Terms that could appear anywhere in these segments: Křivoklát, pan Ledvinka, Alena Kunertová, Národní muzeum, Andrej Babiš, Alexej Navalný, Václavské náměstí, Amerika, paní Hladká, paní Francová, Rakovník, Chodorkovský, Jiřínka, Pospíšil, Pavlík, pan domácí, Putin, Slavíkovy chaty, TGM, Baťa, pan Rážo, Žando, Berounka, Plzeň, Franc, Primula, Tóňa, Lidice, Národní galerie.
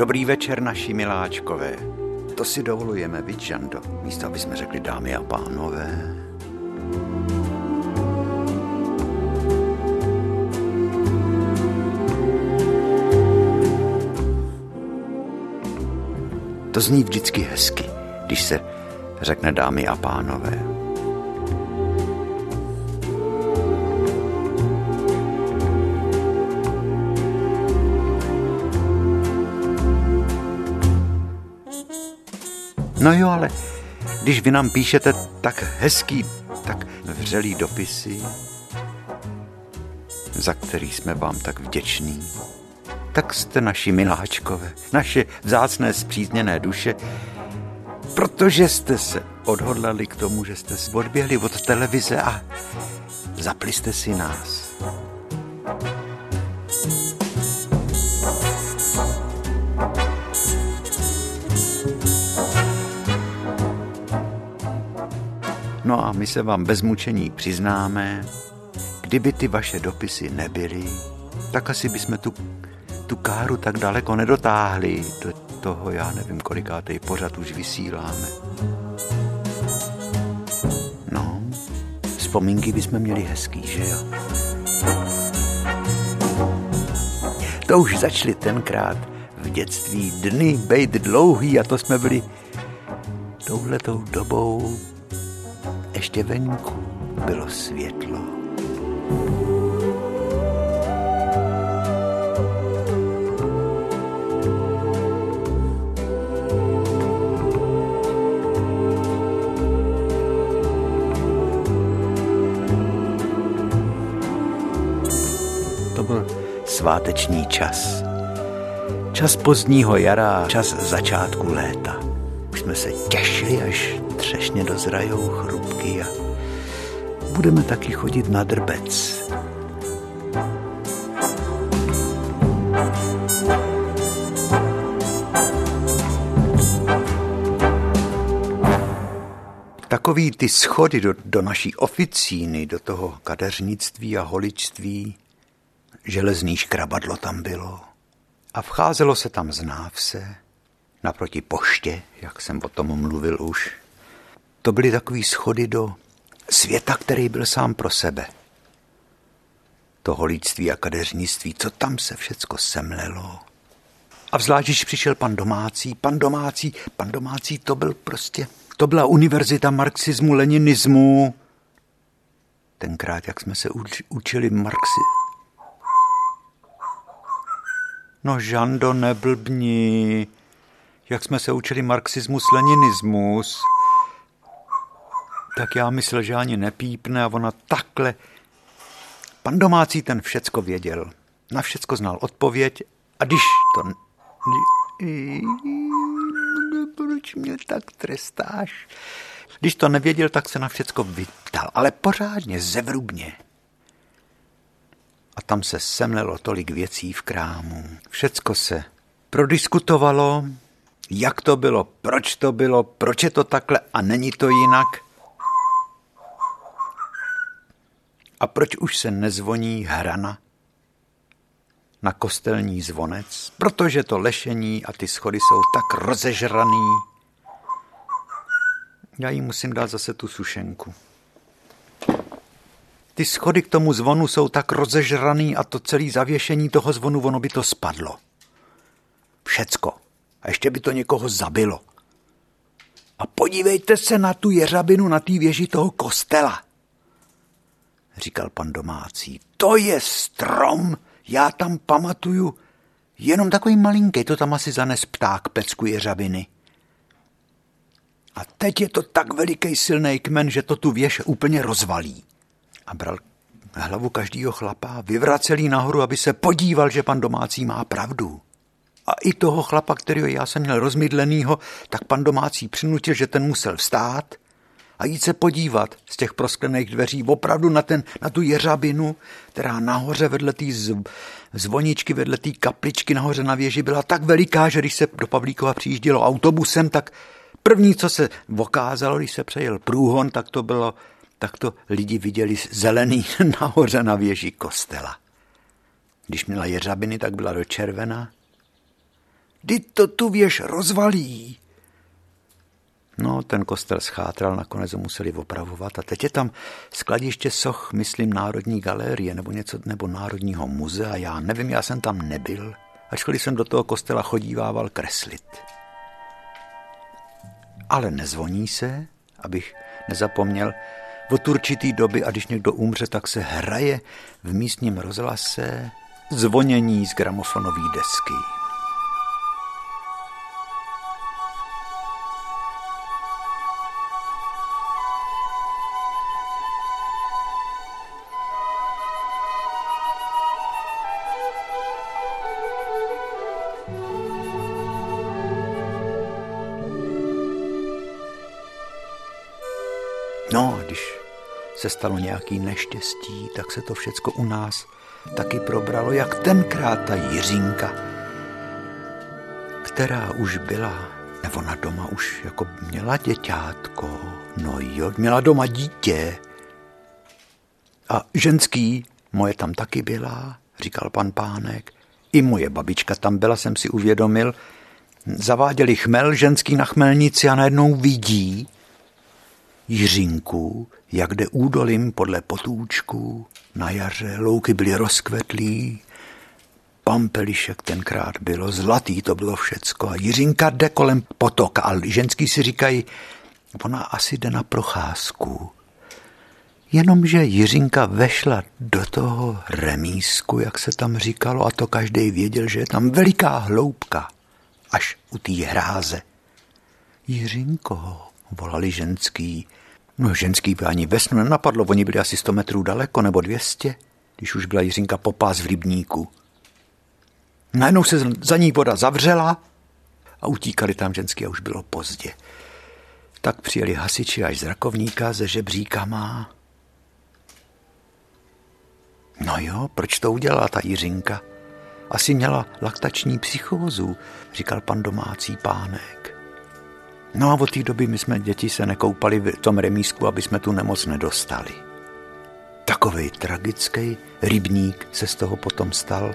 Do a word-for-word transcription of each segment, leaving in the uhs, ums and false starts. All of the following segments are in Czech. Dobrý večer, naši miláčkové. To si dovolujeme, viď, Žando? Místo, aby jsme řekli dámy a pánové. To zní vždycky hezky, když se řekne dámy a pánové. No jo, ale když vy nám píšete tak hezký, tak vřelý dopisy, za který jsme vám tak vděční, tak jste naši miláčkové, naše vzácné spřízněné duše, protože jste se odhodlali k tomu, že jste se odběhli od televize a zapli jste si nás. No a my se vám bez mučení přiznáme, kdyby ty vaše dopisy nebyly, tak asi bychom tu, tu káru tak daleko nedotáhli. Do toho já nevím, kolikátej pořad už vysíláme. No, vzpomínky bychom měli hezký, že jo? To už začaly tenkrát v dětství dny bejt dlouhý a to jsme byli touhletou dobou. Ještě venku bylo světlo. To byl sváteční čas. Čas pozdního jara, čas začátku léta. Už jsme se těšili, až třešně dozrajou chrupky a budeme taky chodit na drbec. Takový ty schody do, do naší oficíny, do toho kadeřnictví a holičství, železný škrabadlo tam bylo a vcházelo se tam z návse, naproti poště, jak jsem o tom mluvil už. To byly takový schody do světa, který byl sám pro sebe. To holičství a kadeřnictví, co tam se všecko semlelo. A vzlášť, když přišel pan domácí, pan domácí, pan domácí, to byl prostě, to byla univerzita marxismu, leninismu. Tenkrát, jak jsme se učili marxi... No, Žando, neblbni. Jak jsme se učili marxismus, leninismus... Tak já myslel, že ani nepípne a ona takhle. Pan domácí ten všecko věděl. Na všecko znal odpověď a když to... Proč mě tak trestáš? Když to nevěděl, tak se na všecko vyptal, ale pořádně, zevrubně. A tam se semlelo tolik věcí v krámu. Všecko se prodiskutovalo, jak to bylo, proč to bylo, proč je to takhle a není to jinak. A proč už se nezvoní hrana na kostelní zvonec? Protože to lešení a ty schody jsou tak rozežraný. Já jí musím dát zase tu sušenku. Ty schody k tomu zvonu jsou tak rozežraný a to celé zavěšení toho zvonu, ono by to spadlo. Všecko. A ještě by to někoho zabilo. A podívejte se na tu jeřabinu, na té věži toho kostela. Říkal pan domácí, to je strom, já tam pamatuju, jenom takový malinký, to tam asi zanes pták pecku jeřabiny. A teď je to tak veliký silný kmen, že to tu věž úplně rozvalí. A bral hlavu každýho chlapa, vyvracel jí nahoru, aby se podíval, že pan domácí má pravdu. A i toho chlapa, kterého já jsem měl rozmydlenýho, tak pan domácí přinutil, že ten musel vstát a jít se podívat z těch prosklených dveří opravdu na, ten, na tu jeřabinu, která nahoře vedle té zvoničky, vedle té kapličky nahoře na věži byla tak veliká, že když se do Pavlíkova přijíždělo autobusem, tak první, co se okázalo, když se přejel průhon, tak to bylo, tak to lidi viděli zelený nahoře na věži kostela. Když měla jeřabiny, tak byla dočervena. Kdy to tu věž rozvalí? No, ten kostel schátral, nakonec ho museli opravovat a teď je tam skladiště soch, myslím, Národní galerie nebo něco, nebo Národního muzea, já nevím, já jsem tam nebyl, ačkoliv jsem do toho kostela chodívával kreslit. Ale nezvoní se, abych nezapomněl, od určitý doby, a když někdo umře, tak se hraje v místním rozhlase zvonění z gramofonové desky. No, když se stalo nějaký neštěstí, tak se to všecko u nás taky probralo, jak tenkrát ta Jiřínka, která už byla, nebo na doma už jako měla děťátko, no jo, měla doma dítě. A ženský moje tam taky byla, říkal pan Pánek, i moje babička tam byla, jsem si uvědomil, zaváděli chmel ženský na chmelnici a najednou vidí Jiřinku, jak jde údolím podle potůčku, na jaře louky byly rozkvetlí, pampelišek tenkrát bylo zlatý, to bylo všecko. A Jiřinka jde kolem potoka a ženský si říkají, ona asi jde na procházku. Jenomže Jiřinka vešla do toho remísku, jak se tam říkalo, a to každý věděl, že je tam veliká hloubka, až u té hráze. Jiřinko, volali ženský. No ženský by ani ve snu nenapadlo, oni byli asi sto metrů daleko nebo dvě stě, když už byla Jiřinka popás v rybníku. Najednou se za ní voda zavřela a utíkali tam ženský a už bylo pozdě. Tak přijeli hasiči až z Rakovníka se žebříkama. No jo, proč to udělala ta Jiřinka? Asi měla laktační psychózu, říkal pan domácí Pánek. No a od té doby my jsme děti se nekoupali v tom remísku, aby jsme tu nemoc nedostali. Takovej tragický rybník se z toho potom stal.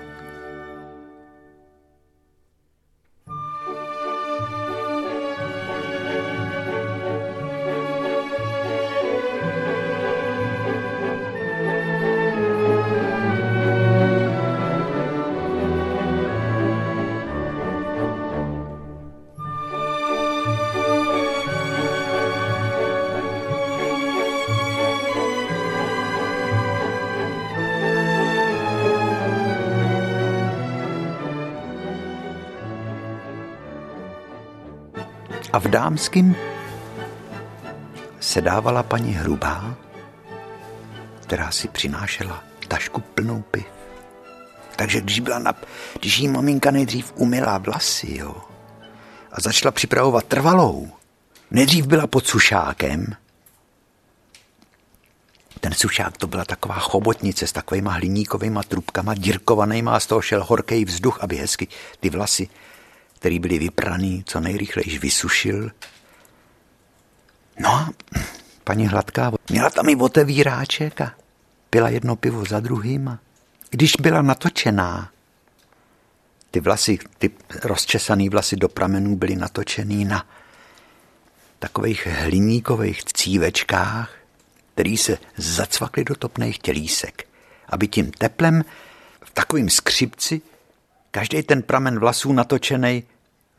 A v dámským se dávala paní Hrubá, která si přinášela tašku plnou piv. Takže když, byla na, když jí maminka nejdřív umyla vlasy, jo, a začala připravovat trvalou, nejdřív byla pod sušákem. Ten sušák to byla taková chobotnice s takovýma hliníkovýma trubkama, dírkovanýma, a z toho šel horkej vzduch, aby hezky ty vlasy, který byli vypraný, co nejrychlejiš vysušil. No a paní Hladká měla tam i otevíráček a pila jedno pivo za druhým. A když byla natočená, ty vlasy, ty rozčesaný vlasy do pramenů byly natočený na takových hliníkových cívečkách, který se zacvakly do topných tělísek, aby tím teplem v takovým skřipci každý ten pramen vlasů natočenej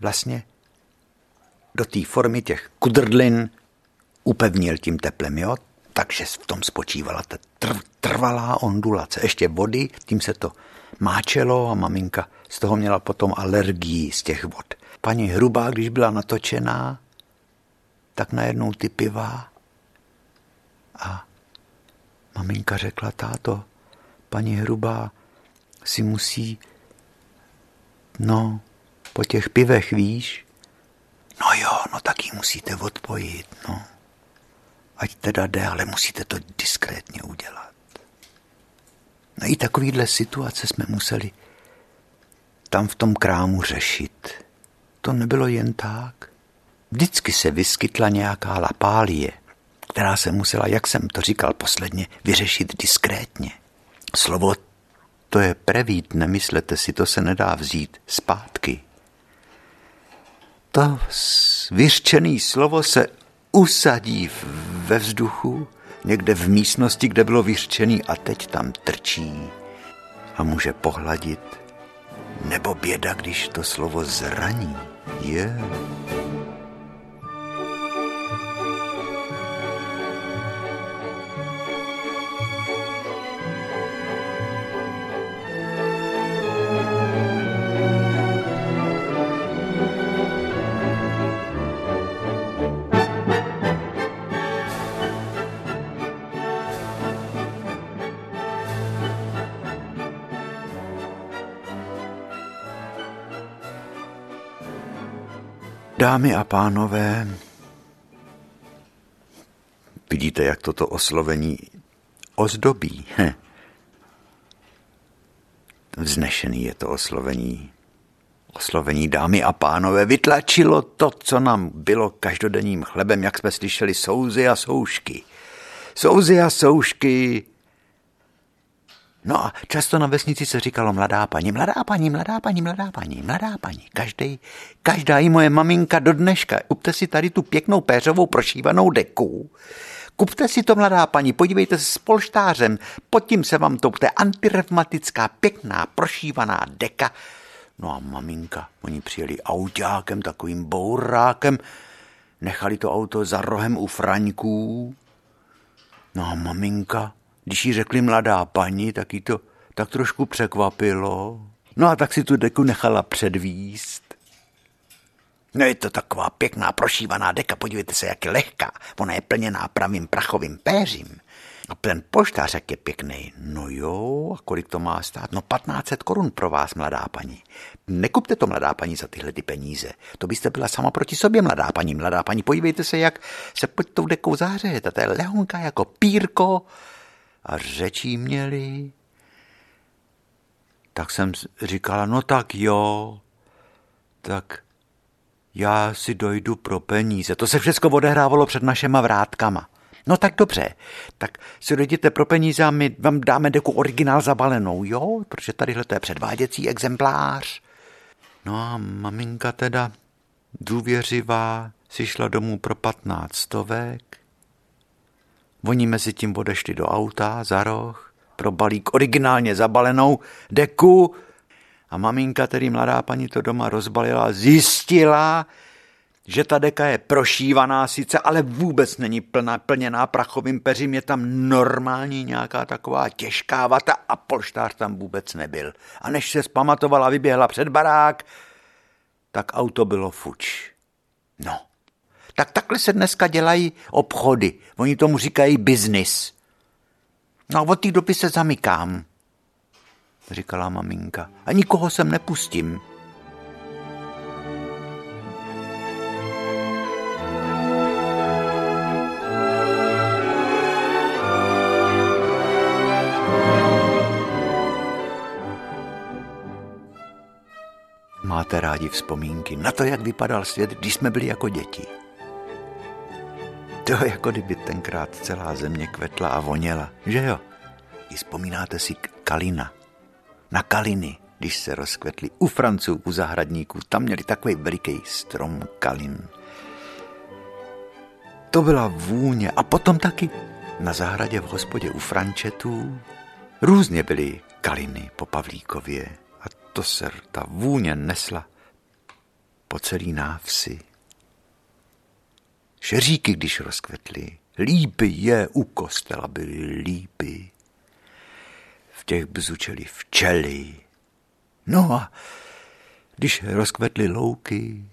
vlastně do té formy těch kudrdlin upevnil tím teplem, jo? Takže v tom spočívala ta tr- trvalá ondulace. Ještě vody, tím se to máčelo a maminka z toho měla potom alergii z těch vod. Paní Hrubá, když byla natočená, tak najednou ty piva a maminka řekla, táto, paní Hrubá si musí, no, po těch pivech, víš? No jo, no tak ji musíte odpojit, no. Ať teda jde, ale musíte to diskrétně udělat. No i takovýhle situace jsme museli tam v tom krámu řešit. To nebylo jen tak. Vždycky se vyskytla nějaká lapálie, která se musela, jak jsem to říkal posledně, vyřešit diskrétně. Slovo to je prevít, nemyslete si, to se nedá vzít zpátky. to vyřčené slovo se usadí ve vzduchu někde v místnosti, kde bylo vyřčené, a teď tam trčí a může pohladit. Nebo běda, když to slovo zraní. Je... Dámy a pánové, vidíte, jak toto oslovení ozdobí. Vznešený je to oslovení. Oslovení dámy a pánové vytlačilo to, co nám bylo každodenním chlebem, jak jsme slyšeli, souzy a soušky. Souzy a soušky. No a často na vesnici se říkalo mladá paní, mladá paní, mladá paní, mladá paní, mladá paní. Každej, každá i moje maminka do dneška. Kupte si tady tu pěknou péřovou prošívanou deku. Kupte si to, mladá paní, podívejte se s polštářem, pod tím se vám to bude antirevmatická, pěkná, prošívaná deka. No a maminka, oni přijeli autákem, takovým bourákem, nechali to auto za rohem u Fraňků. No a maminka... Když jí řekli mladá paní, tak jí to tak trošku překvapilo. No a tak si tu deku nechala předvíst. No je to taková pěkná prošívaná deka, podívejte se, jak je lehká. Ona je plněná pravým prachovým péřím. A ten polštář, jak je pěkný. No jo, a kolik to má stát? No patnáct set korun pro vás, mladá paní. Nekupte to, mladá paní, za tyhle ty peníze. To byste byla sama proti sobě, mladá paní. Mladá paní, podívejte se, jak se pod tou dekou zářejete. To je lehonká jako pírko. A řečí měli, tak jsem říkala, no tak jo, tak já si dojdu pro peníze. To se všechno odehrávalo před našema vrátkama. No tak dobře, tak si dojděte pro peníze a my vám dáme deku originál zabalenou, jo, protože tadyhle to je předváděcí exemplář. No a maminka teda důvěřivá si šla domů pro patnáct stovek. Oni mezi tím odešli do auta za roh pro balík originálně zabalenou deku a maminka, tedy mladá paní, to doma rozbalila, zjistila, že ta deka je prošívaná sice, ale vůbec není plná, plněná prachovým peřím, je tam normální nějaká taková těžká vata a polštář tam vůbec nebyl. A než se zpamatovala, vyběhla před barák, tak auto bylo fuč. No. Tak takhle se dneska dělají obchody. Oni tomu říkají biznis. No a od té doby se zamykám, říkala maminka. A nikoho sem nepustím. Máte rádi vzpomínky na to, jak vypadal svět, když jsme byli jako děti. To je, jako kdyby tenkrát celá země kvetla a voněla, že jo? I vzpomínáte si kalina. Na kaliny, když se rozkvetly u Franců, u zahradníků, tam měli takový veliký strom kalin. To byla vůně. A potom taky na zahradě v hospodě u Frančetů různě byly kaliny po Pavlíkově. A to se ta vůně nesla po celý návsi. Šeříky, když rozkvetly, lípy je, u kostela byly lípy. V těch bzučely včely. No a když rozkvetly louky,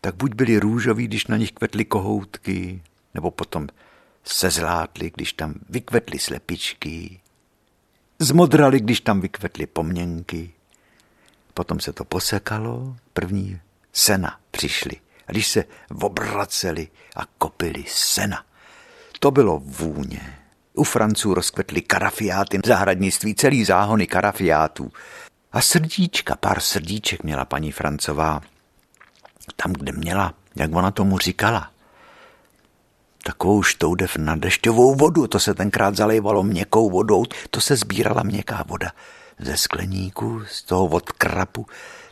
tak buď byly růžový, když na nich kvetly kohoutky, nebo potom se zlátly, když tam vykvetly slepičky, zmodraly, když tam vykvetly pomněnky. Potom se to posekalo, první sena přišly. A když se obraceli a kopili sena. To bylo vůně. U Franců rozkvetly karafiáty, zahradnictví, celý záhony karafiátů. A srdíčka, pár srdíček měla paní Francová. Tam, kde měla, jak ona tomu říkala, takovou štoudev na dešťovou vodu. To se tenkrát zalejvalo měkkou vodou. To se sbírala měkká voda ze skleníku, z toho odkrapu.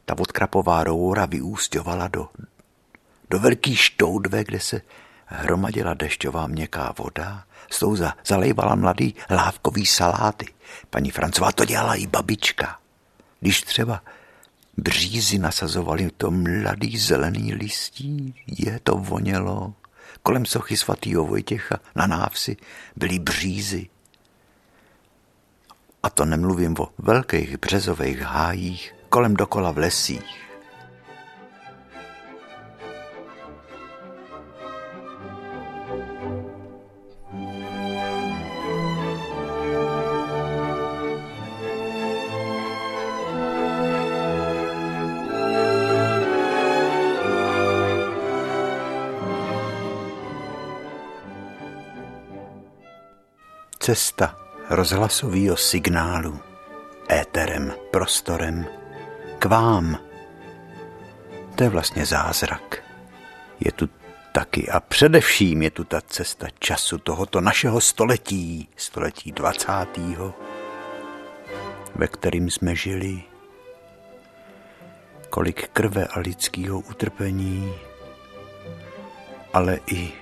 Ta odkrapová roura vyústěvala do do velký štoudve, kde se hromadila dešťová měkká voda, s tou za, zalejvala mladý lávkový saláty. Paní Francová to dělala i babička. Když třeba břízy nasazovali to mladý zelený listí, je to vonělo. Kolem sochy svatýho Vojtěcha na návsi byly břízy. A to nemluvím o velkých březových hájích kolem dokola v lesích. Cesta rozhlasovýho signálu, éterem, prostorem, k vám. To je vlastně zázrak. Je tu taky a především je tu ta cesta času tohoto našeho století, století dvacátého, ve kterým jsme žili. Kolik krve a lidského utrpení, ale i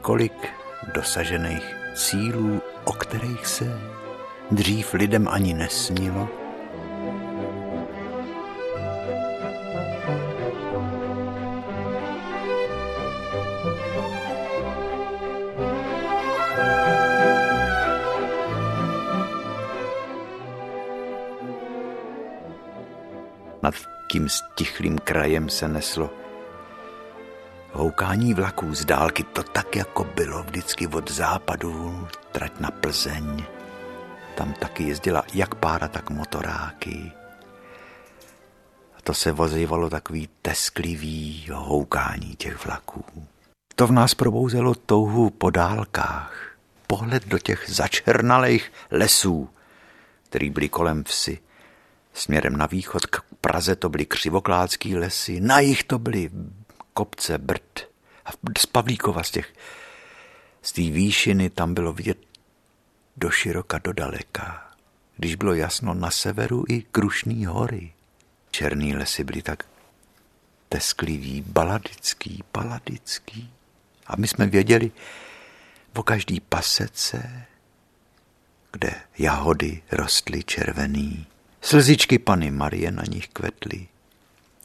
kolik dosažených cílů, o kterých se dřív lidem ani nesnilo. Nad tím stichlým krajem se neslo houkání vlaků z dálky, to tak jako bylo vždycky od západu, trať na Plzeň. Tam taky jezdila jak pára, tak motoráky. A to se ozývalo takový tesklivý houkání těch vlaků. To v nás probouzelo touhu po dálkách, pohled do těch začernalých lesů, který byly kolem vsi. Směrem na východ k Praze to byly křivoklátský lesy, na jih to byly kopce, brd a z Pavlíkova z těch, z té výšiny tam bylo vidět do široka, do daleka. Když bylo jasno na severu i Krušné hory. Černý lesy byly tak tesklivý, baladický, baladický. A my jsme věděli o každý pasece, kde jahody rostly červený. Slzičky Panny Marie na nich kvetly.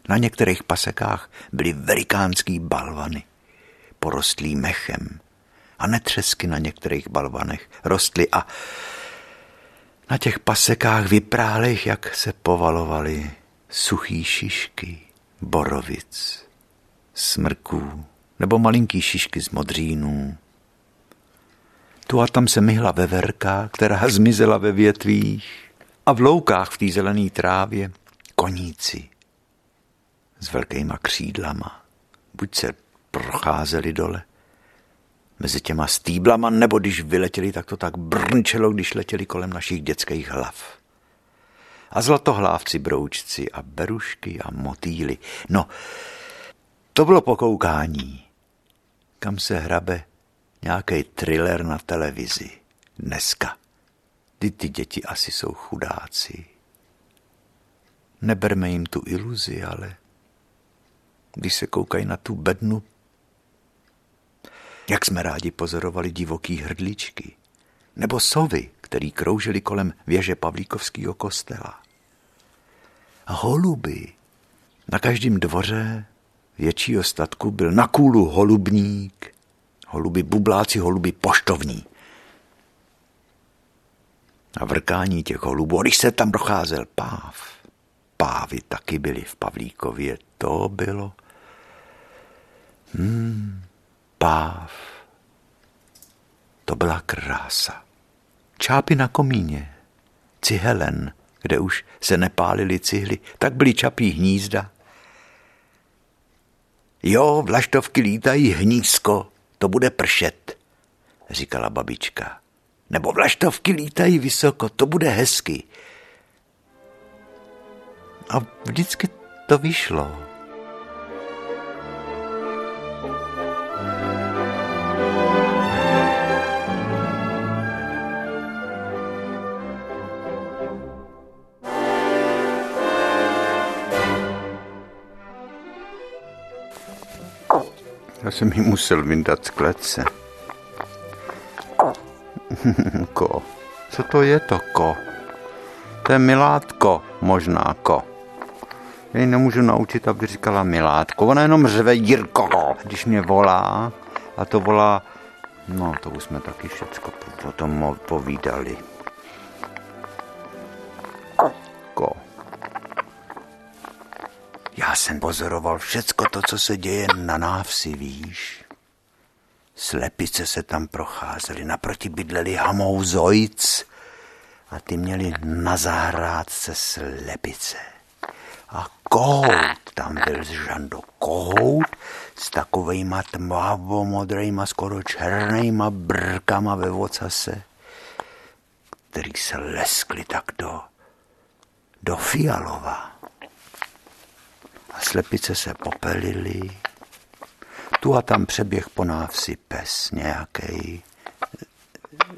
Na některých pasekách byly velikánský balvany, porostlý mechem. A netřesky na některých balvanech rostly a na těch pasekách vypráhlých, jak se povalovaly suchý šišky, borovic, smrků nebo malinký šišky z modřínů. Tu a tam se myhla veverka, která zmizela ve větvích a v loukách v té zelené trávě koníci s velkýma křídlama. Buď se procházeli dole mezi těma stýblama, nebo když vyletěli, tak to tak brnčelo, když letěli kolem našich dětských hlav. A zlatohlávci, broučci a berušky a motýly. No, to bylo pokoukání, kam se hrabe nějaký thriller na televizi dneska. Ty, ty děti asi jsou chudáci. Neberme jim tu iluzi, ale když se koukají na tu bednu, jak jsme rádi pozorovali divoký hrdličky nebo sovy, který kroužily kolem věže Pavlíkovského kostela. A holuby. Na každém dvoře většího statku byl na kůlu holubník, holuby bubláci, holuby poštovní. A vrkání těch holubů, když se tam procházel páv, pávy taky byly v Pavlíkově, to bylo hmm, páv. To byla krása. Čápy na komíně, cihelen, kde už se nepálily cihly, tak byly čapí hnízda. Jo, vlaštovky lítají hnízko, to bude pršet, říkala babička. Nebo vlaštovky lítají vysoko, to bude hezky. A vždycky to vyšlo. Já jsem ji musel vyndat z klece. Ko. Ko. Co to je to ko? To je milátko, možná ko. Já ji nemůžu naučit, aby říkala milátko. Ona jenom řve Jirko, když mě volá. A to volá... No, to už jsme taky všecko o tom povídali. Ko. Já jsem pozoroval všecko to, co se děje na návsi, víš. Slepice se tam procházely, naproti bydleli hamouzojc a ty měli na zahrádce slepice. A kohout tam byl z Žando, kohout s takovejma tmavomodrejma, skoro černejma brkama ve vocase, který se leskly tak do, do fialova. A slepice se popelily. Tu a tam přeběh po návsi pes nějakej.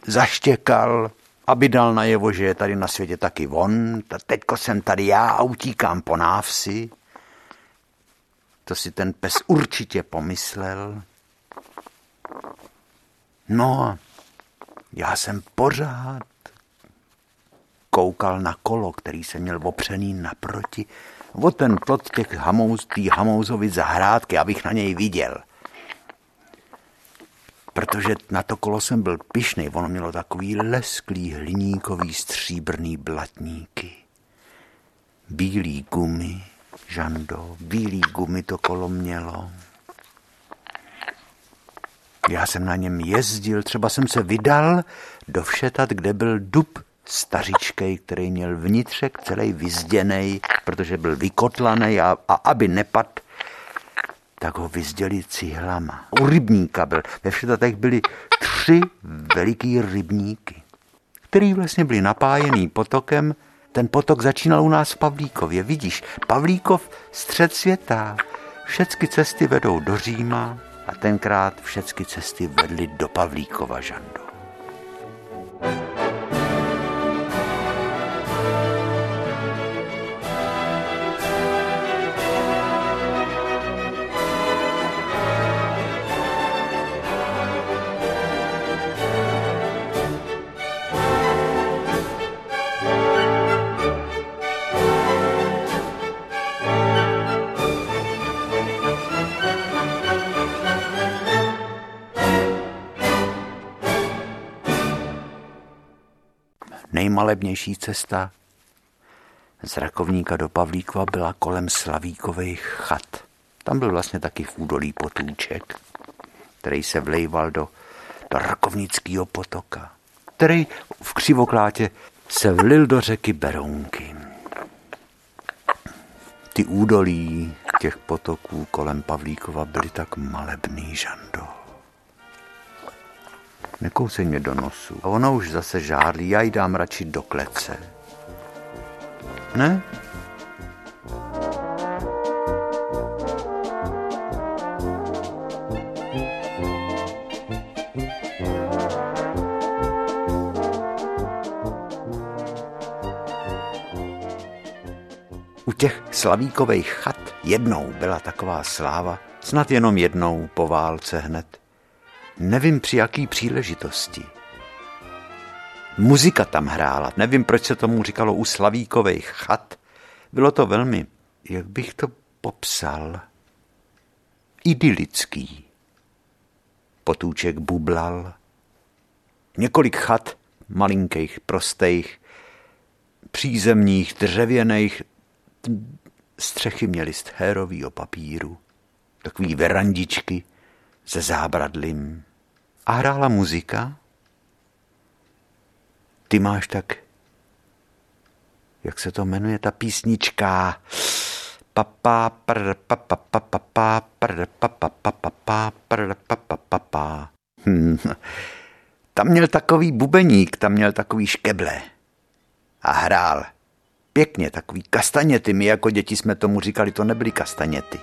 Zaštěkal, aby dal najevo, že je tady na světě taky on. Teďko jsem tady já a utíkám po návsi. To si ten pes určitě pomyslel. No, já jsem pořád koukal na kolo, který jsem měl opřený naproti. O ten plot těch hamouz, tý hamouzovic zahrádky, abych na něj viděl. Protože na to kolo jsem byl pyšnej, ono mělo takový lesklý hliníkový stříbrný blatníky. Bílý gumy, Žando, bílý gumy to kolo mělo. Já jsem na něm jezdil, třeba jsem se vydal do Všetat, kde byl dub stařičkej, který měl vnitřek celý vyzděnej, protože byl vykotlaný a, a aby nepad, tak ho vyzděli cihlama. U rybníka byl. Ve Všetatech byly tři veliký rybníky, který vlastně byly napájený potokem. Ten potok začínal u nás v Pavlíkově. Vidíš, Pavlíkov střed světa. Všecky cesty vedou do Říma a tenkrát všecky cesty vedly do Pavlíkova, Žando. Nejmalebnější cesta z Rakovníka do Pavlíkova byla kolem Slavíkových chat. Tam byl vlastně taky v údolí potůček, který se vlejval do, do rakovnického potoka, který v Křivoklátě se vlil do řeky Berounky. Ty údolí těch potoků kolem Pavlíkova byly tak malebný, Žando. Nekousej mě do nosu. A ona už zase žárlí, já ji dám radši do klece. Ne? U těch Slavíkových chat jednou byla taková sláva, snad jenom jednou po válce hned. Nevím, při jaký příležitosti. Muzika tam hrála. Nevím, proč se tomu říkalo u Slavíkových chat. Bylo to velmi, jak bych to popsal, idylický. Potůček bublal. Několik chat, malinkých, prostých, přízemních, dřevěných. Střechy měly z thérovýho papíru. Takový verandičky se zábradlím. A hrála muzika. Ty máš tak, jak se to jmenuje, ta písnička. Papá, prr, papá, papá, prr, papá, papá, prr, papá, papá. Tam měl takový bubeník, tam měl takový škeble. A hrál pěkně, takový kastaněty. My jako děti jsme tomu říkali, to nebyly kastaněty.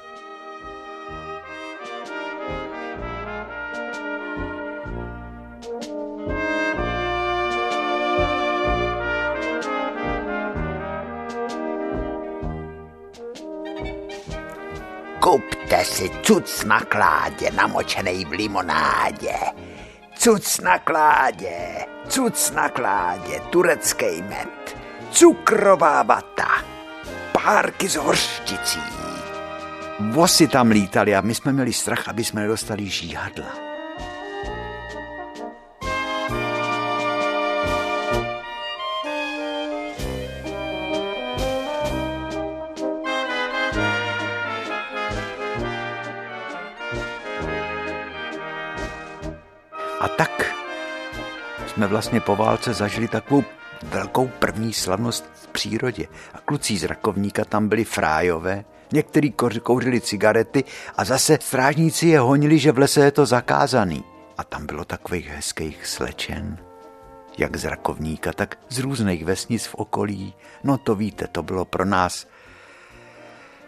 Dejte si cuc na kládě, namočenej v limonádě. Cuc na kládě, cuc na kládě, turecký med, cukrová vata, párky s hořčicí. Vosy tam lítaly a my jsme měli strach, aby jsme nedostali žíhadla. A tak jsme vlastně po válce zažili takovou velkou první slavnost v přírodě. A kluci z Rakovníka tam byli frájové, některý kouřili cigarety a zase strážníci je honili, že v lese je to zakázaný. A tam bylo takových hezkých slečen, jak z Rakovníka, tak z různých vesnic v okolí. No to víte, to bylo pro nás,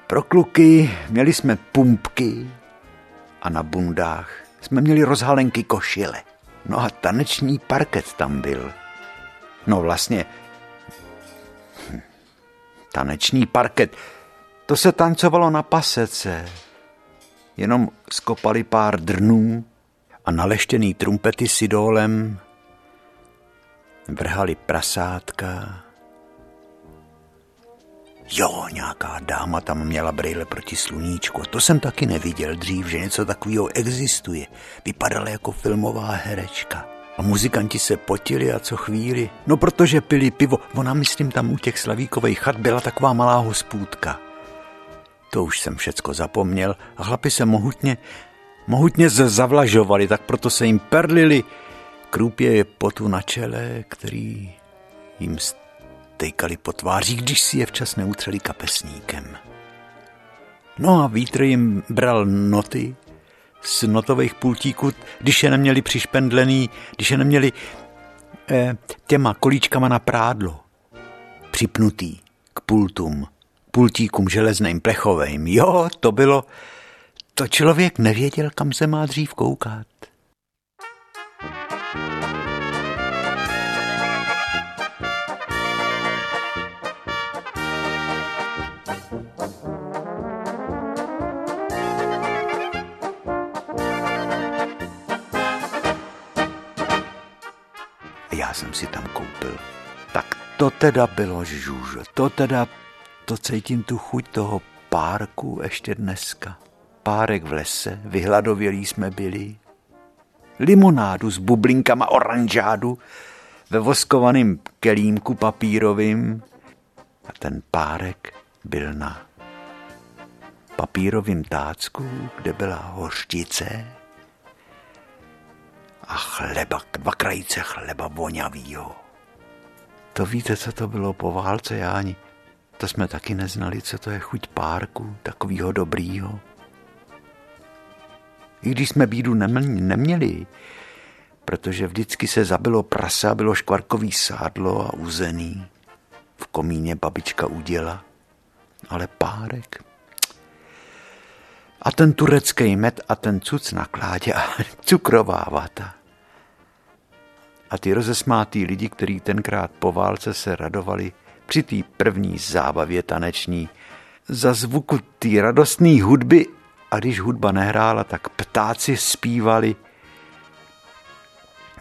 pro kluky, měli jsme pumpky a na bundách jsme měli rozhalenky košile. No a taneční parket tam byl. No vlastně... Hm, taneční parket. To se tancovalo na pasece. Jenom skopali pár drnů a naleštěný trumpety si dolem vrhali prasátka. Jo, nějaká dáma tam měla brejle proti sluníčku. A to jsem taky neviděl dřív, že něco takového existuje. Vypadala jako filmová herečka. A muzikanti se potili a co chvíli. No protože pili pivo. Ona, myslím, tam u těch Slavíkových chat byla taková malá hospůdka. To už jsem všecko zapomněl. A chlapi se mohutně, mohutně zavlažovali, tak proto se jim perlili krůpě potu na čele, který jim stále tejkali po tváří, když si je včas neutřeli kapesníkem. No a vítr jim bral noty z notových pultíků, když je neměli přišpendlený, když je neměli eh, těma kolíčkama na prádlo. Připnutý k pultům, pultíkům železným, plechovým. Jo, to bylo, to člověk nevěděl, kam se má dřív koukat. Já jsem si tam koupil. Tak to teda bylo žůžo, to teda, to cítím tu chuť toho párku ještě dneska. Párek v lese, vyhladovělí jsme byli. Limonádu s bublinkama, oranžádu ve voskovaném kelímku papírovým. A ten párek byl na papírovém tácku, kde byla hořčice a chleba, dva krajíce chleba vonavýho. To víte, co to bylo po válce, Jáni? To jsme taky neznali, co to je chuť párku, takovýho dobrýho. I když jsme bídu neměli, protože vždycky se zabilo prasa, bylo škvarkový sádlo a uzený. V komíně babička uděla, ale párek. A ten turecký med a ten cuc na kládě a cukrová vata. A ty rozesmátý lidi, kteří tenkrát po válce se radovali při té první zábavě taneční, za zvuku té radostné hudby, a když hudba nehrála, tak ptáci zpívali.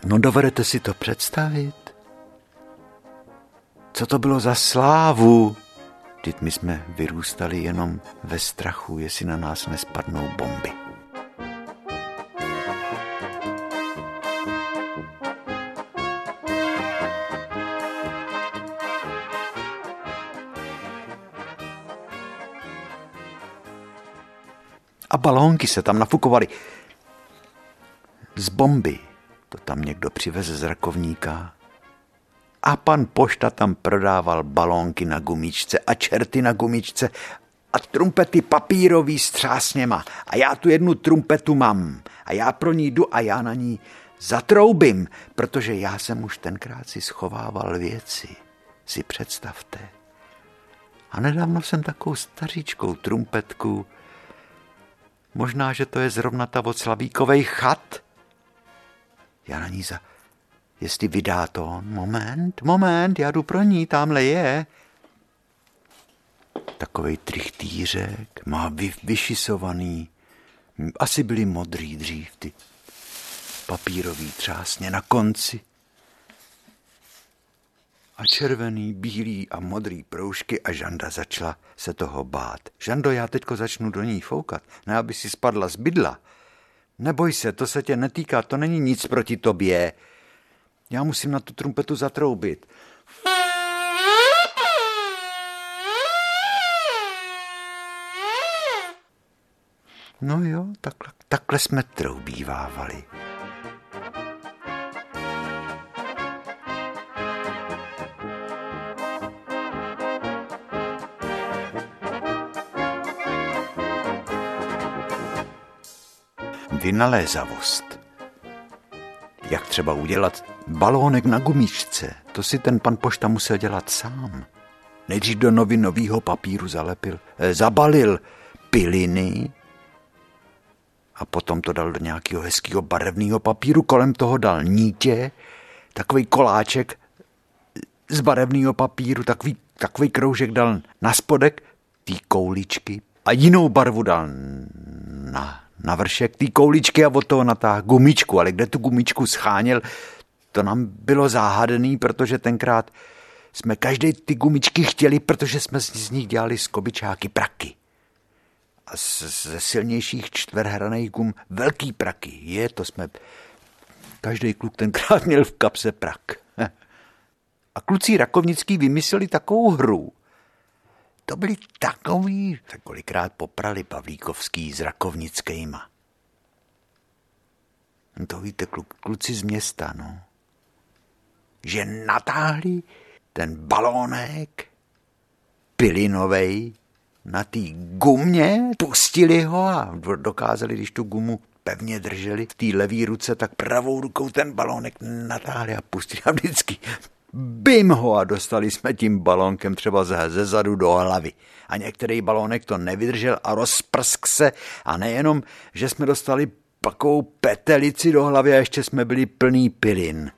No dovedete si to představit? Co to bylo za slávu? Vždyť my jsme vyrůstali jenom ve strachu, jestli na nás nespadnou bomby. A balónky se tam nafukovaly z bomby. To tam někdo přiveze z Rakovníka. A pan Pošta tam prodával balónky na gumičce a čerty na gumičce a trumpety papírový s třásněma. A já tu jednu trumpetu mám a já pro ní jdu a já na ní zatroubím, protože já jsem už tenkrát si schovával věci, si představte. A nedávno jsem takovou staříčkou trumpetku, možná, že to je zrovna ta od Slavíkových chat. Já na ní za... Jestli vydá to on, moment, moment, já jdu pro ní, tamhle je. takovej trichtýřek, má vy, vyšisovaný, asi byly modrý dřív ty papírový třásně na konci. A červený, bílý a modrý proužky a Žanda začala se toho bát. Žando, já teďko začnu do ní foukat, ne aby si spadla z bydla. Neboj se, to se tě netýká, to není nic proti tobě. Já musím na tu trumpetu zatroubit. No jo, takhle, takhle jsme troubívávali. Vynalézavost. Jak třeba udělat balónek na gumičce, to si ten pan pošta musel dělat sám. Nejdřív do novin novýho papíru zalepil, eh, zabalil piliny a potom to dal do nějakého hezkého barevného papíru, kolem toho dal nítě, takový koláček z barevného papíru, takový, takový kroužek dal na spodek té kouličky a jinou barvu dal na... na vršek té kouličky a od toho natáhl gumičku, ale kde tu gumičku scháněl, to nám bylo záhadný, protože tenkrát jsme každý ty gumičky chtěli, protože jsme z nich dělali skobičáky praky. A ze silnějších čtverhraných gum velký praky. Je, to jsme... Každý kluk tenkrát měl v kapse prak. A kluci rakovnický vymysleli takovou hru. To byli takový, tak kolikrát poprali Pavlíkovský s rakovnickýma. To víte, kluci z města, no. Že natáhli ten balónek pilinovej na té gumě, pustili ho a dokázali, když tu gumu pevně drželi v té levé ruce, tak pravou rukou ten balónek natáhli a pustili a vždycky... Bim ho a dostali jsme tím balónkem třeba ze zadu do hlavy. A některý balónek to nevydržel a rozprsk se. A nejenom, že jsme dostali takovou petelici do hlavy a ještě jsme byli plný pilin.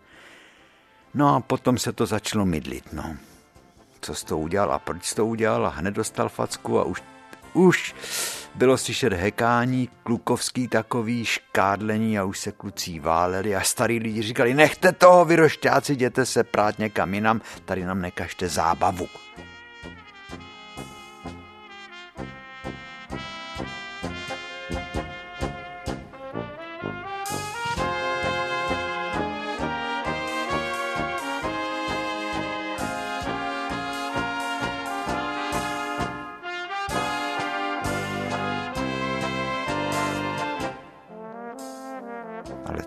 No a potom se to začalo mydlit, no. Co jsi to udělal a proč jsi to udělal a hned dostal facku a už, už bylo slyšet hekání, klukovský takový škádlení a už se kluci váleli a starý lidi říkali, nechte toho vyrošťáci, jděte se prát někam jinam, tady nám nekažte zábavu.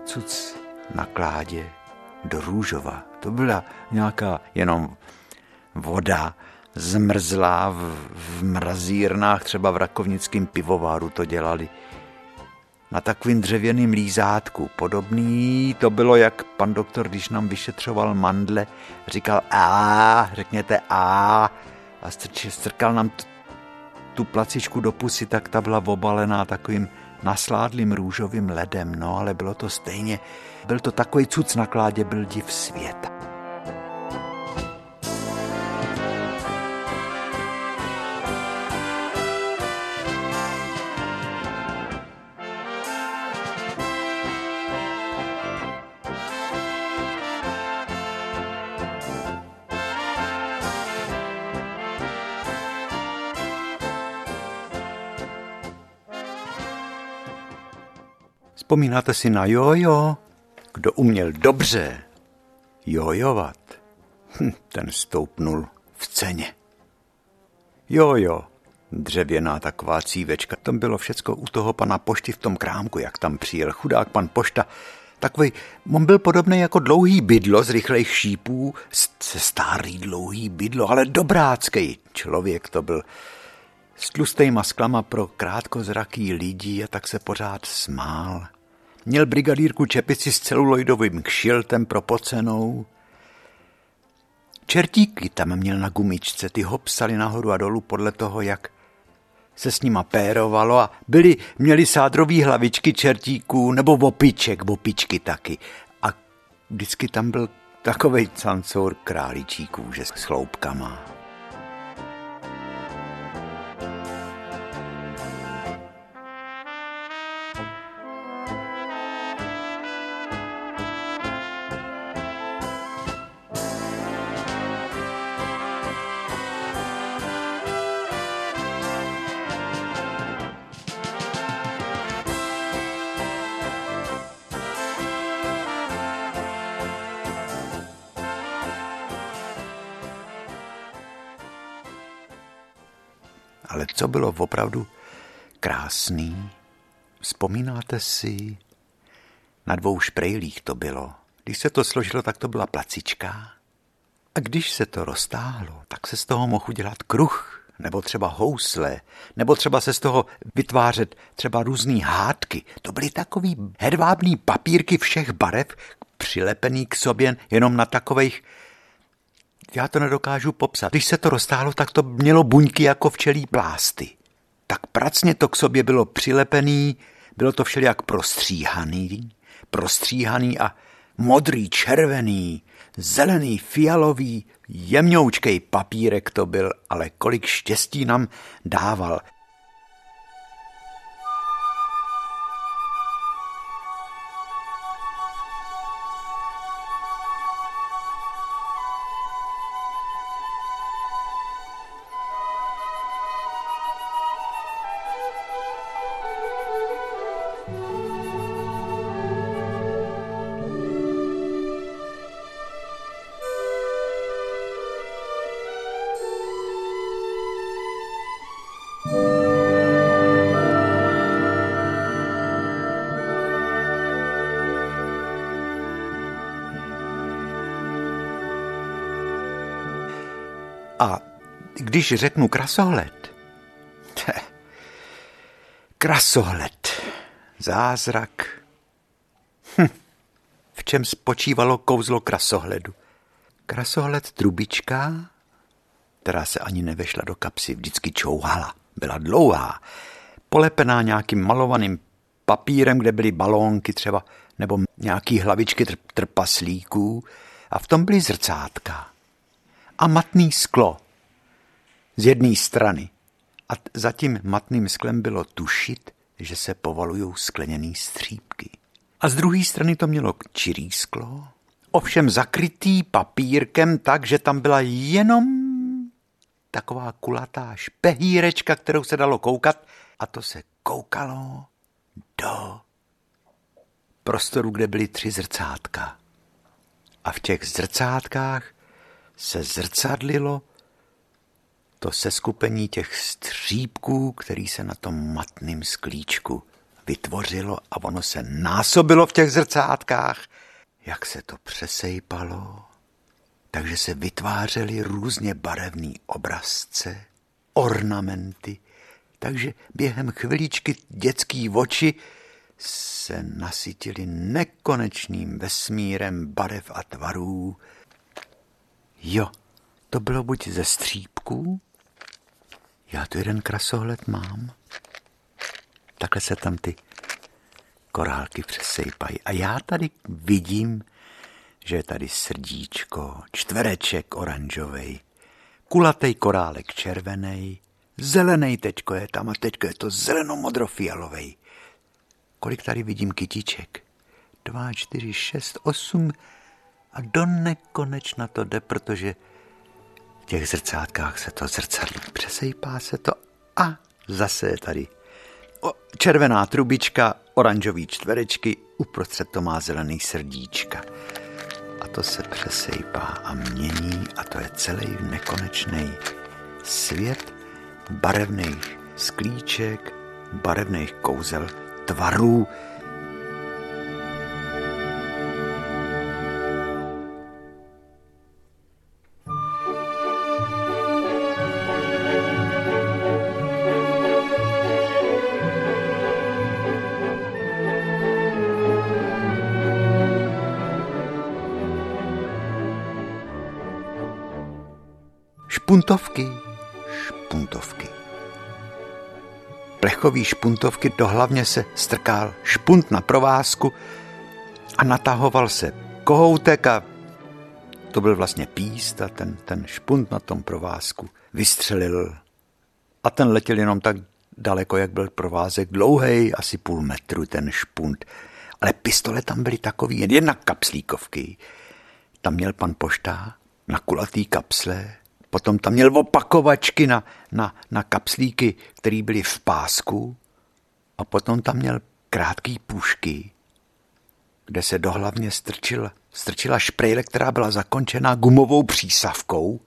Cuc na kládě do Růžova. To byla nějaká jenom voda zmrzlá v, v mrazírnách, třeba v rakovnickém pivováru to dělali. Na takovým dřevěným lízátku. Podobný to bylo, jak pan doktor, když nám vyšetřoval mandle, říkal a, řekněte a a strkal nám t- tu placičku do pusy, tak ta byla obalená takovým nasládlým růžovým ledem, no ale bylo to stejně, byl to takový cuc na kládě, byl div světa. Vzpomínáte si na jojo? Kdo uměl dobře jojovat, ten stoupnul v ceně. Jojo, dřevěná taková cívečka, tam bylo všecko u toho pana pošty v tom krámku, jak tam přijel chudák pan pošta. Takový, on byl podobný jako dlouhý bydlo z rychlejch šípů, se starý dlouhý bydlo, ale dobrácký člověk to byl. S tlustejma sklama pro krátkozraký lidí a tak se pořád smál. Měl brigadírku čepici s celuloidovým kšiltem propocenou. Čertíky tam měl na gumičce, ty hopsali nahoru a dolů podle toho, jak se s nima pérovalo a byli, měli sádrový hlavičky čertíků nebo vopiček, vopičky taky. A vždycky tam byl takovej cancour králičíků, že s chloupkama. Ale co bylo opravdu krásný, vzpomínáte si, na dvou šprejlích to bylo. Když se to složilo, tak to byla placička. A když se to roztáhlo, tak se z toho mohl udělat kruh, nebo třeba housle, nebo třeba se z toho vytvářet třeba různý hádky. To byly takový hedvábný papírky všech barev, přilepený k sobě jenom na takových... Já to nedokážu popsat. Když se to roztáhlo, tak to mělo buňky jako včelí plásty. Tak pracně to k sobě bylo přilepený, bylo to všelijak prostříhaný, prostříhaný a modrý, červený, zelený, fialový, jemňoučkej papírek to byl, ale kolik štěstí nám dával. A když řeknu krasohled, tě, krasohled, zázrak, hm, v čem spočívalo kouzlo krasohledu? Krasohled trubička, která se ani nevešla do kapsy, vždycky čouhala, byla dlouhá, polepená nějakým malovaným papírem, kde byly balónky třeba, nebo nějaký hlavičky tr- trpaslíků a v tom byly zrcátka. A matný sklo z jedné strany. A t- za tím matným sklem bylo tušit, že se povalujou skleněné střípky. A z druhé strany to mělo čirý sklo, ovšem zakrytý papírkem tak, že tam byla jenom taková kulatá špehýrečka, kterou se dalo koukat, a to se koukalo do prostoru, kde byly tři zrcátka. A v těch zrcátkách se zrcadlilo to seskupení těch střípků, který se na tom matném sklíčku vytvořilo, a ono se násobilo v těch zrcátkách, jak se to přesejpalo, takže se vytvářely různě barevné obrazce, ornamenty, takže během chviličky dětský oči se nasytily nekonečným vesmírem barev a tvarů. Jo, to bylo buď ze střípků, já tu jeden krasohled mám, takhle se tam ty korálky přesejpají. A já tady vidím, že je tady srdíčko, čtvereček oranžovej, kulatej korálek červenej, zelenej teďko je tam a teďko je to zelenomodrofialovej. Kolik tady vidím kytiček? Dva, čtyři, šest, osm... A do nekonečna to jde, protože v těch zrcátkách se to zrcadlí, přesejpá se to a zase je tady o, červená trubička, oranžový čtverečky, uprostřed to má zelený srdíčka. A to se přesejpá a mění a to je celý nekonečný svět barevných sklíček, barevných kouzel, tvarů. Špuntovky, špuntovky. Plechový špuntovky, do hlavně se strkal špunt na provázku a natahoval se kohoutek a to byl vlastně píst a ten, ten špunt na tom provázku vystřelil a ten letěl jenom tak daleko, jak byl provázek dlouhej, asi půl metru ten špunt. Ale pistole tam byly takový, jednak kapslíkovky. Tam měl pan pošta na kulatý kapsle. Potom tam měl opakovačky na, na, na kapslíky, které byly v pásku. A potom tam měl krátký pušky, kde se dohlavně strčila, strčila šprejle, která byla zakončená gumovou přísavkou.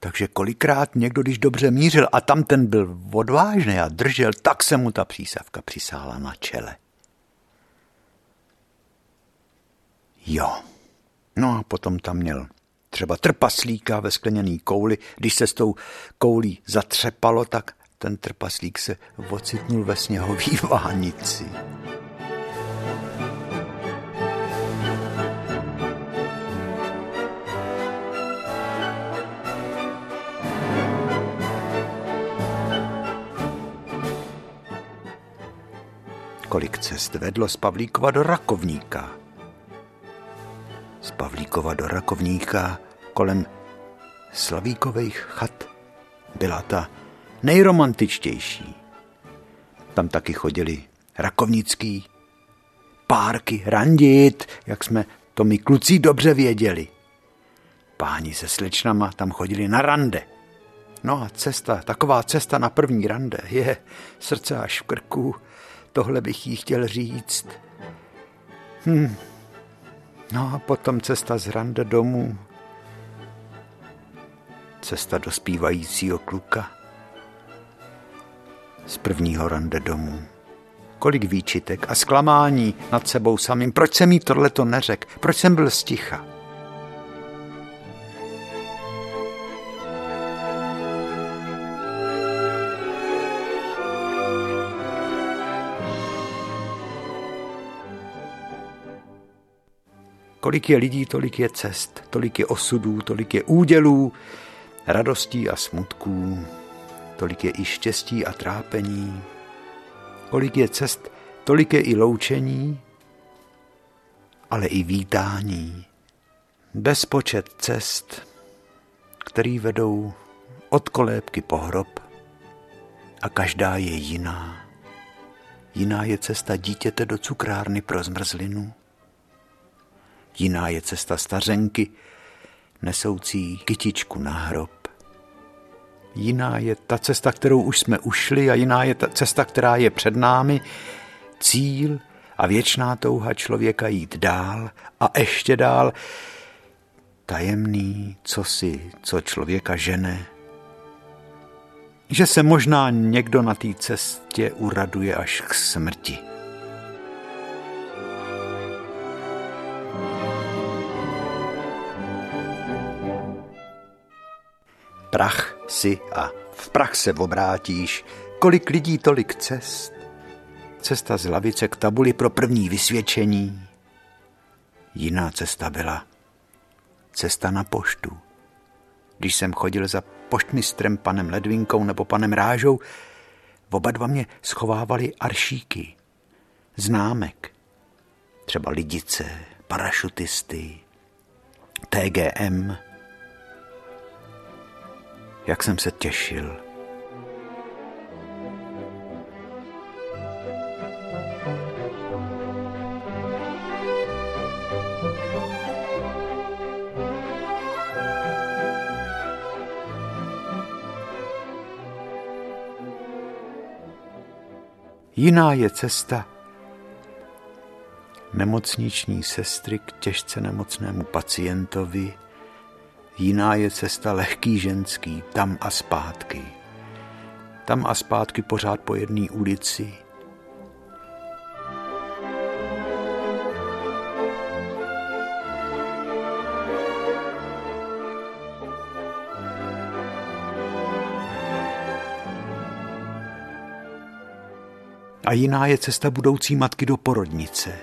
Takže kolikrát někdo, když dobře mířil a tam ten byl odvážný a držel, tak se mu ta přísavka přisála na čele. Jo. No a potom tam měl třeba trpaslíka ve skleněný kouli. Když se s tou koulí zatřepalo, tak ten trpaslík se ocitnul ve sněhový vánici. Kolik cest vedlo z Pavlíkova do Rakovníka. Z Pavlíkova do Rakovníka kolem Slavíkových chat byla ta nejromantičtější. Tam taky chodili rakovnický párky randit, jak jsme to my kluci dobře věděli. Páni se slečnama tam chodili na rande. No a cesta, taková cesta na první rande je srdce až v krku. Tohle bych jí chtěl říct. Hm. No a potom cesta z rande domů. Cesta do zpívajícího kluka. Z prvního rande domů. Kolik výčitek a zklamání nad sebou samým. Proč jsem jí tohleto neřekl? Proč jsem byl sticha? Kolik je lidí, tolik je cest, tolik je osudů, tolik je údělů, radostí a smutků, tolik je i štěstí a trápení. Kolik je cest, tolik je i loučení, ale i vítání. Bezpočet cest, který vedou od kolébky po hrob a každá je jiná. Jiná je cesta dítěte do cukrárny pro zmrzlinu. Jiná je cesta stařenky, nesoucí kytičku na hrob. Jiná je ta cesta, kterou už jsme ušli a jiná je ta cesta, která je před námi. Cíl a věčná touha člověka jít dál a ještě dál. Tajemný cosi, co člověka žene. Že se možná někdo na té cestě uraduje až k smrti. Prach si a v prach se obrátíš. Kolik lidí, tolik cest. Cesta z lavice k tabuli pro první vysvědčení. Jiná cesta byla. Cesta na poštu. Když jsem chodil za poštmistrem panem Ledvinkou nebo panem Rážou, oba dva mě schovávali aršíky. Známek. Třeba Lidice, parašutisty, T G M. Jak jsem se těšil. Jiná je cesta nemocniční sestry k těžce nemocnému pacientovi. Jiná je cesta lehký ženský, tam a zpátky. Tam a zpátky pořád po jedné ulici. A jiná je cesta budoucí matky do porodnice.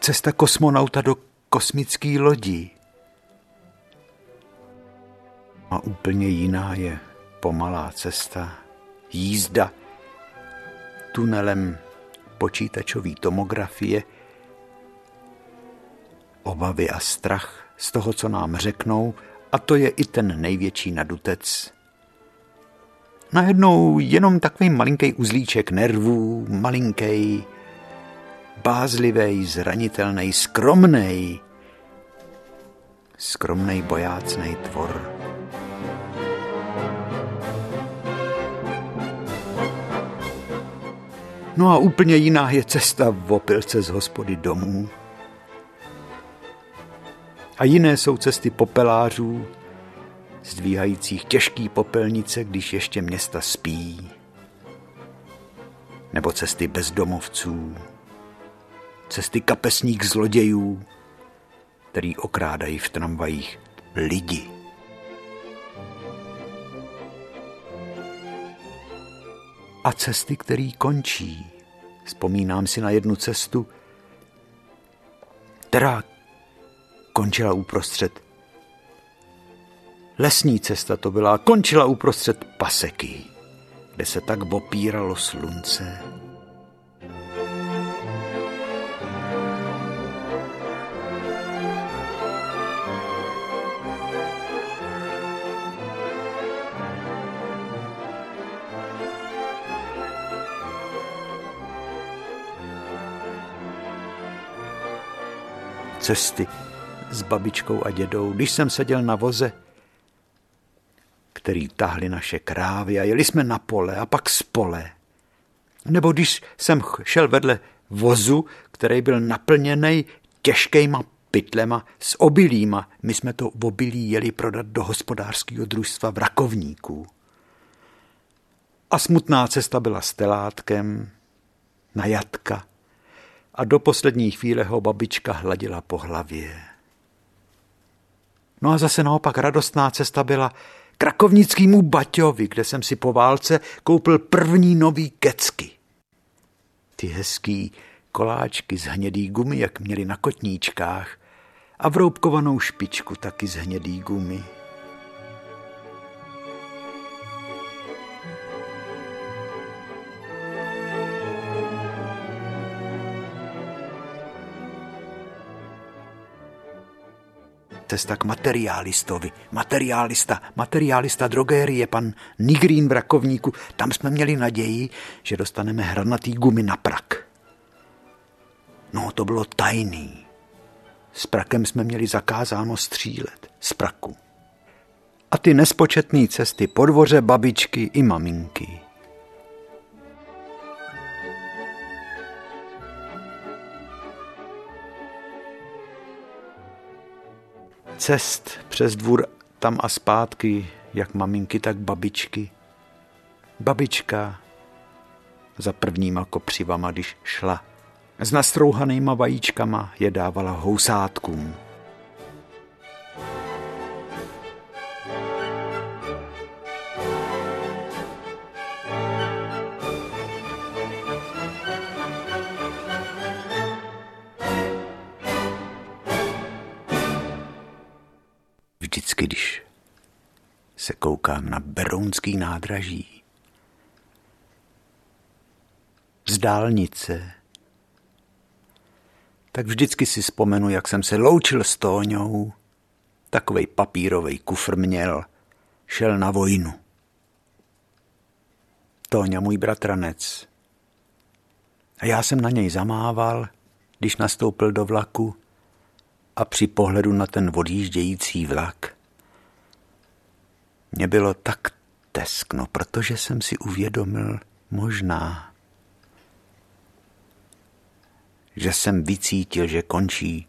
Cesta kosmonauta do kosmické lodi. A úplně jiná je pomalá cesta, jízda, tunelem počítačové tomografie, obavy a strach z toho, co nám řeknou, a to je i ten největší nadutec. Najednou jenom takový malinký uzlíček nervů, malinký, bázlivý, zranitelný, skromný, skromný bojácnej tvor. No a úplně jiná je cesta v opilce z hospody domů. A jiné jsou cesty popelářů, zdvíhajících těžký popelnice, když ještě města spí, nebo cesty bezdomovců, cesty kapesních zlodějů, který okrádají v tramvajích lidi. A cesty, který končí. Vzpomínám si na jednu cestu, která končila uprostřed. Lesní cesta to byla, končila uprostřed paseky, kde se tak opíralo slunce. Cesty s babičkou a dědou, když jsem seděl na voze, který tahly naše krávy a jeli jsme na pole a pak z pole. Nebo když jsem šel vedle vozu, který byl naplněný těžkýma pytlema s obilíma, my jsme to obilí jeli prodat do hospodářského družstva v Rakovníku. A smutná cesta byla s telátkem na jatka a do poslední chvíle ho babička hladila po hlavě. No a zase naopak radostná cesta byla k rakovnickému Baťovi, kde jsem si po válce koupil první nový kecky. Ty hezký koláčky z hnědý gumy, jak měli na kotníčkách, a vroubkovanou špičku taky z hnědý gumy. Cesta k materiálistovi, materiálista, materiálista drogérie, pan Nigrín v Rakovníku. Tam jsme měli naději, že dostaneme hranatý gumy na prak. No, to bylo tajný. S prakem jsme měli zakázáno střílet, z praku. A ty nespočetné cesty po dvoře babičky i maminky. Cest přes dvůr tam a zpátky, jak maminky, tak babičky. Babička za prvníma kopřivama, když šla, s nastrouhanýma vajíčkama je dávala housátkům. Vždycky, když se koukám na berounský nádraží, z dálnice, tak vždycky si vzpomenu, jak jsem se loučil s Tóňou, takovej papírovej kufr měl, šel na vojnu. Tóňa, můj bratranec. A já jsem na něj zamával, když nastoupil do vlaku, a při pohledu na ten odjíždějící vlak mě bylo tak teskno, protože jsem si uvědomil možná, že jsem vycítil, že končí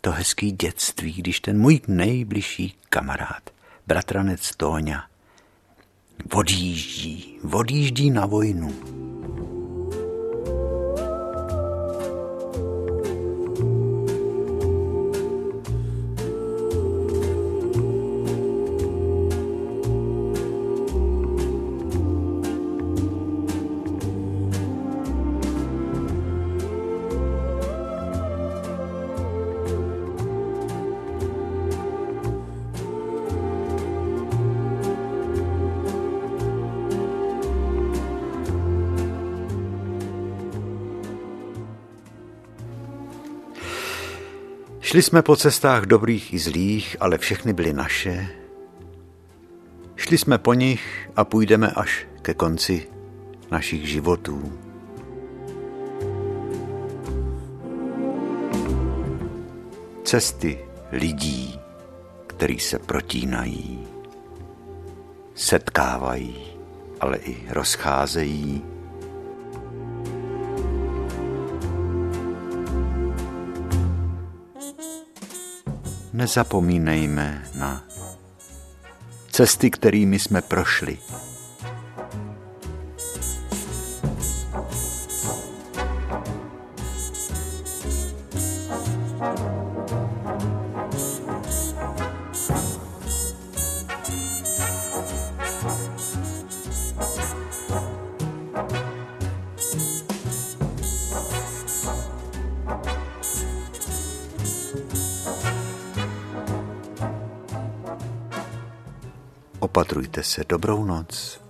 to hezký dětství, když ten můj nejbližší kamarád, bratranec Tóňa, odjíždí, odjíždí na vojnu. Šli jsme po cestách dobrých i zlých, ale všechny byly naše. Šli jsme po nich a půjdeme až ke konci našich životů. Cesty lidí, který se protínají, setkávají, ale i rozcházejí. Nezapomínejme na cesty, kterými jsme prošli. Opatrujte se, dobrou noc.